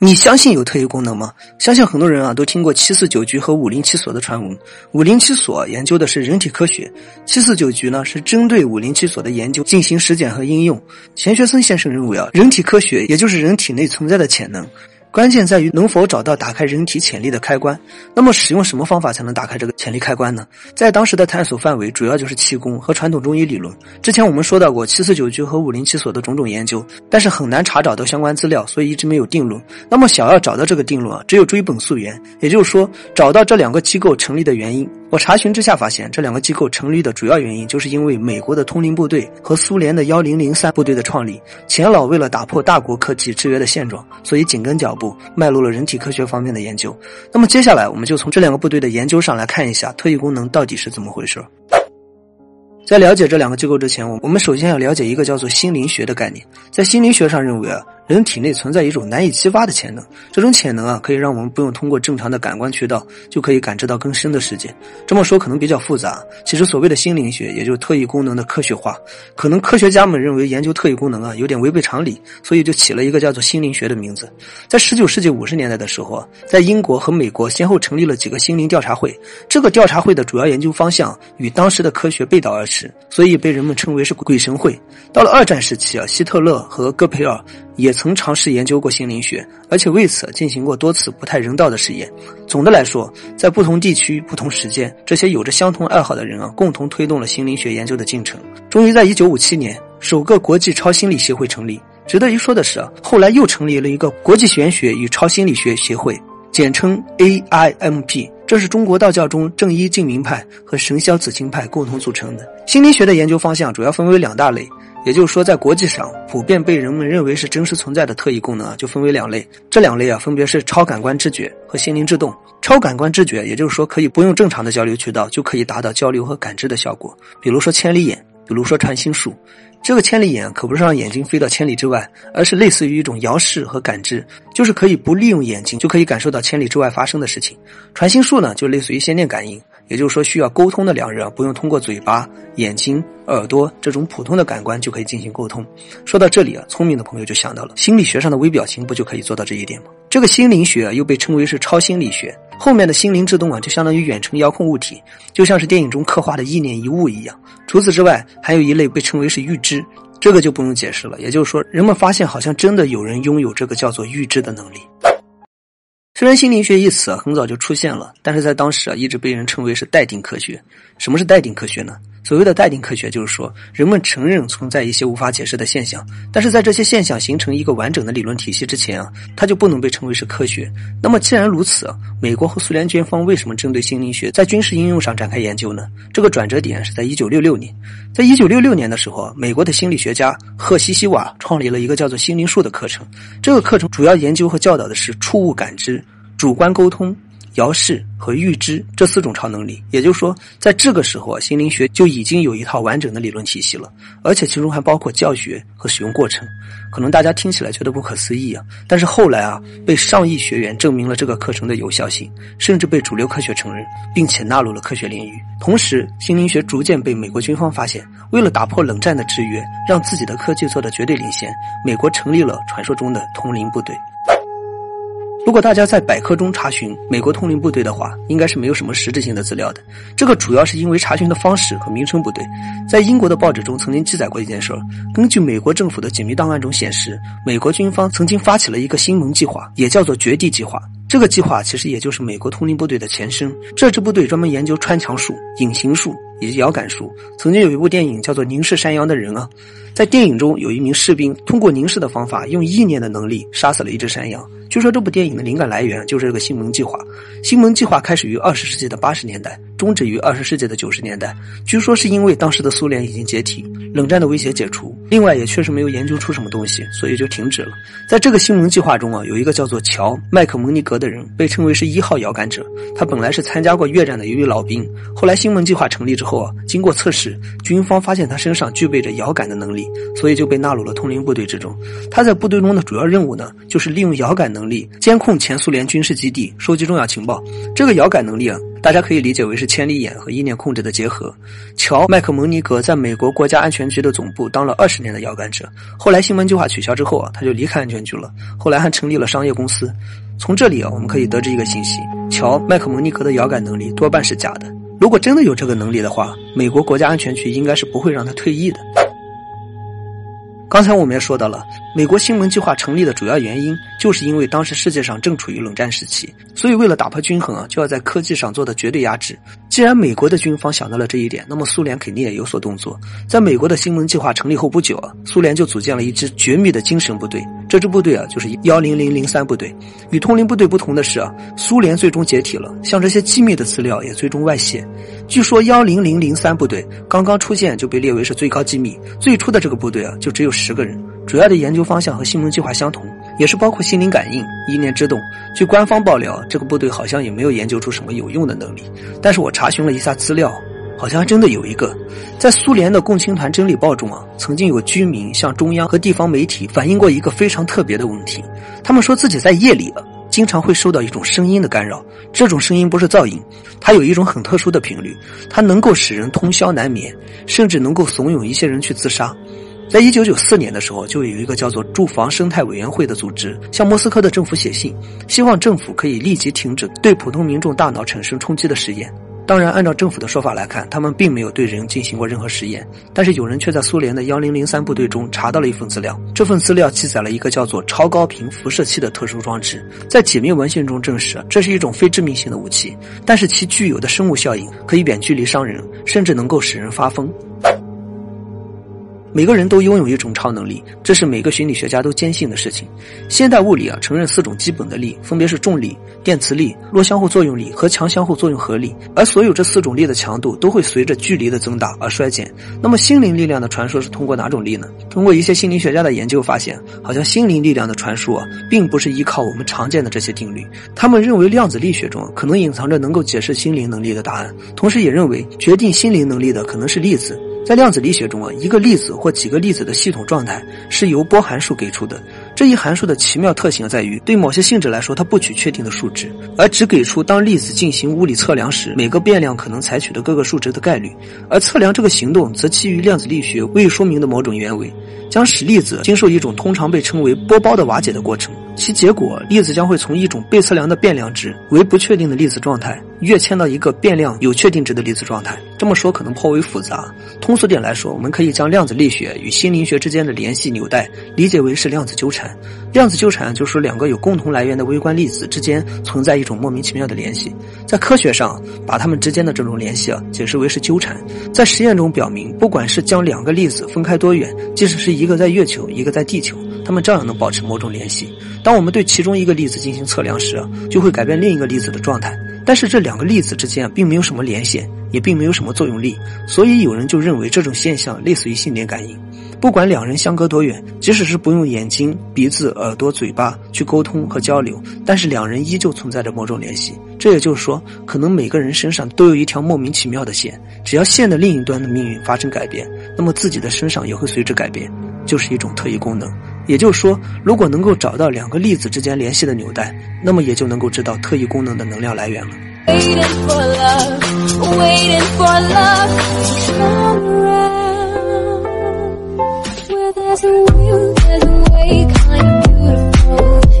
你相信有特异功能吗？相信很多人啊都听过749局和507所的传闻。507所研究的是人体科学，749局呢是针对507所的研究进行实践和应用。钱学森先生认为啊，人体科学也就是人体内存在的潜能，关键在于能否找到打开人体潜力的开关。那么使用什么方法才能打开这个潜力开关呢？在当时的探索范围主要就是气功和传统中医理论。之前我们说到过749局和507所的种种研究，但是很难查找到相关资料，所以一直没有定论。那么想要找到这个定论啊，只有追本溯源，也就是说找到这两个机构成立的原因。我查询之下发现，这两个机构成立的主要原因就是因为美国的通灵部队和苏联的1003部队的创立。钱老为了打破大国科技制约的现状，所以紧跟脚步迈入了人体科学方面的研究。那么接下来我们就从这两个部队的研究上来看一下特异功能到底是怎么回事。在了解这两个机构之前，我们首先要了解一个叫做心灵学的概念。在心灵学上认为啊，人体内存在一种难以激发的潜能，这种潜能啊，可以让我们不用通过正常的感官渠道就可以感知到更深的世界。这么说可能比较复杂，其实所谓的心灵学也就是特异功能的科学化。可能科学家们认为研究特异功能啊有点违背常理，所以就起了一个叫做心灵学的名字。在19世纪50年代的时候啊，在英国和美国先后成立了几个心灵调查会，这个调查会的主要研究方向与当时的科学背道而驰，所以被人们称为是鬼神会。到了二战时期啊，希特勒和戈培尔也曾尝试研究过心灵学，而且为此进行过多次不太人道的实验。总的来说，在不同地区、不同时间，这些有着相同爱好的人啊，共同推动了心灵学研究的进程。终于在1957年，首个国际超心理协会成立。值得一说的是啊，后来又成立了一个国际玄学与超心理学协会，简称 AIMP。这是中国道教中正一净明派和神霄紫清派共同组成的。心灵学的研究方向主要分为两大类，也就是说在国际上普遍被人们认为是真实存在的特异功能啊，就分为两类。这两类啊分别是超感官知觉和心灵制动。超感官知觉也就是说可以不用正常的交流渠道就可以达到交流和感知的效果，比如说千里眼，比如说传心术。这个千里眼可不是让眼睛飞到千里之外，而是类似于一种遥视和感知，就是可以不利用眼睛就可以感受到千里之外发生的事情。传心术呢，就类似于心电感应，也就是说需要沟通的两人不用通过嘴巴、眼睛、耳朵这种普通的感官就可以进行沟通。说到这里啊，聪明的朋友就想到了，心理学上的微表情不就可以做到这一点吗？这个心灵学又被称为是超心理学。后面的心灵制动啊，就相当于远程遥控物体，就像是电影中刻画的意念一物一样。除此之外，还有一类被称为是预知，这个就不用解释了，也就是说人们发现好像真的有人拥有这个叫做预知的能力。虽然心灵学一词啊很早就出现了，但是在当时啊一直被人称为是待定科学。什么是待定科学呢？所谓的待定科学就是说人们承认存在一些无法解释的现象，但是在这些现象形成一个完整的理论体系之前啊，它就不能被称为是科学。那么既然如此啊，美国和苏联军方为什么针对心灵学在军事应用上展开研究呢？这个转折点是在1966年。在1966年的时候啊，美国的心理学家赫西西瓦创立了一个叫做心灵术的课程。这个课程主要研究和教导的是触物感知、主观沟通、遥视和预知这4种超能力，也就是说在这个时候啊，心灵学就已经有一套完整的理论体系了，而且其中还包括教学和使用过程。可能大家听起来觉得不可思议啊，但是后来啊，被上亿学员证明了这个课程的有效性，甚至被主流科学承认，并且纳入了科学领域。同时，心灵学逐渐被美国军方发现，为了打破冷战的制约，让自己的科技做到绝对领先，美国成立了传说中的通灵部队。如果大家在百科中查询美国通灵部队的话，应该是没有什么实质性的资料的，这个主要是因为查询的方式和名称不对。在英国的报纸中曾经记载过一件事，根据美国政府的解密档案中显示，美国军方曾经发起了一个星盟计划，也叫做绝地计划。这个计划其实也就是美国通灵部队的前身，这支部队专门研究穿墙术、隐形术以及遥感术。曾经有一部电影叫做《凝视山羊的人》啊，在电影中有一名士兵通过凝视的方法，用意念的能力杀死了一只山羊。据说这部电影的灵感来源就是这个星盟计划。星盟计划开始于20世纪的80年代，终止于20世纪的90年代。据说是因为当时的苏联已经解体，冷战的威胁解除，另外也确实没有研究出什么东西，所以就停止了。在这个星盟计划中啊，有一个叫做乔·麦克蒙尼格的人，被称为是1号遥感者。他本来是参加过越战的一位老兵，后来星盟计划成立之后啊，经过测试，军方发现他身上具备着遥感的能力，所以就被纳入了通灵部队之中。他在部队中的主要任务呢，就是利用遥感能力监控前苏联军事基地，收集重要情报。这个遥感能力啊，大家可以理解为是千里眼和意念控制的结合。乔·麦克蒙尼格在美国国家安全局的总部当了20年的摇杆者，后来新闻计划取消之后，他就离开安全局了，后来还成立了商业公司。从这里我们可以得知一个信息，乔·麦克蒙尼格的摇杆能力多半是假的，如果真的有这个能力的话，美国国家安全局应该是不会让他退役的。刚才我们也说到了，美国新闻计划成立的主要原因就是因为当时世界上正处于冷战时期，所以为了打破均衡，就要在科技上做的绝对压制。既然美国的军方想到了这一点，那么苏联肯定也有所动作。在美国的新闻计划成立后不久，苏联就组建了一支绝密的精神部队，这支部队就是10003部队。与通灵部队不同的是苏联最终解体了，像这些机密的资料也最终外泄。据说10003部队刚刚出现就被列为是最高机密，最初的这个部队就只有10个人，主要的研究方向和新闻计划相同，也是包括心灵感应、意念之动。据官方爆料，这个部队好像也没有研究出什么有用的能力，但是我查询了一下资料，好像还真的有一个。在苏联的共青团真理报中曾经有居民向中央和地方媒体反映过一个非常特别的问题，他们说自己在夜里经常会受到一种声音的干扰，这种声音不是噪音，它有一种很特殊的频率，它能够使人通宵难眠，甚至能够怂恿一些人去自杀。在1994年的时候，就有一个叫做住房生态委员会的组织向莫斯科的政府写信，希望政府可以立即停止对普通民众大脑产生冲击的实验。当然按照政府的说法来看，他们并没有对人进行过任何实验，但是有人却在苏联的1003部队中查到了一份资料，这份资料记载了一个叫做超高频辐射器的特殊装置。在解密文献中证实，这是一种非致命性的武器，但是其具有的生物效应可以远距离伤人，甚至能够使人发疯。每个人都拥有一种超能力，这是每个心理学家都坚信的事情。现代物理承认4种基本的力，分别是重力、电磁力、弱相互作用力和强相互作用合力，而所有这4种力的强度都会随着距离的增大而衰减。那么心灵力量的传说是通过哪种力呢？通过一些心理学家的研究发现，好像心灵力量的传说并不是依靠我们常见的这些定律，他们认为量子力学中可能隐藏着能够解释心灵能力的答案，同时也认为决定心灵能力的可能是粒子。在量子力学中一个粒子或几个粒子的系统状态是由波函数给出的，这一函数的奇妙特性在于对某些性质来说它不取确定的数值，而只给出当粒子进行物理测量时每个变量可能采取的各个数值的概率，而测量这个行动则基于量子力学未说明的某种原委，将使粒子经受一种通常被称为波包的瓦解的过程，其结果粒子将会从一种被测量的变量值为不确定的粒子状态跃迁到一个变量有确定值的粒子状态。这么说可能颇为复杂，通俗点来说，我们可以将量子力学与心灵学之间的联系纽带理解为是量子纠缠。量子纠缠就是两个有共同来源的微观粒子之间存在一种莫名其妙的联系，在科学上把它们之间的这种联系解释为是纠缠。在实验中表明，不管是将两个粒子分开多远，即使是一个在月球一个在地球，它们照样能保持某种联系。当我们对其中一个粒子进行测量时就会改变另一个粒子的状态，但是这两个粒子之间并没有什么连线，也并没有什么作用力，所以有人就认为这种现象类似于心电感应。不管两人相隔多远，即使是不用眼睛、鼻子、耳朵、嘴巴去沟通和交流，但是两人依旧存在着某种联系。这也就是说，可能每个人身上都有一条莫名其妙的线，只要线的另一端的命运发生改变，那么自己的身上也会随之改变，就是一种特异功能。也就是说，如果能够找到两个粒子之间联系的纽带，那么也就能够知道特异功能的能量来源了。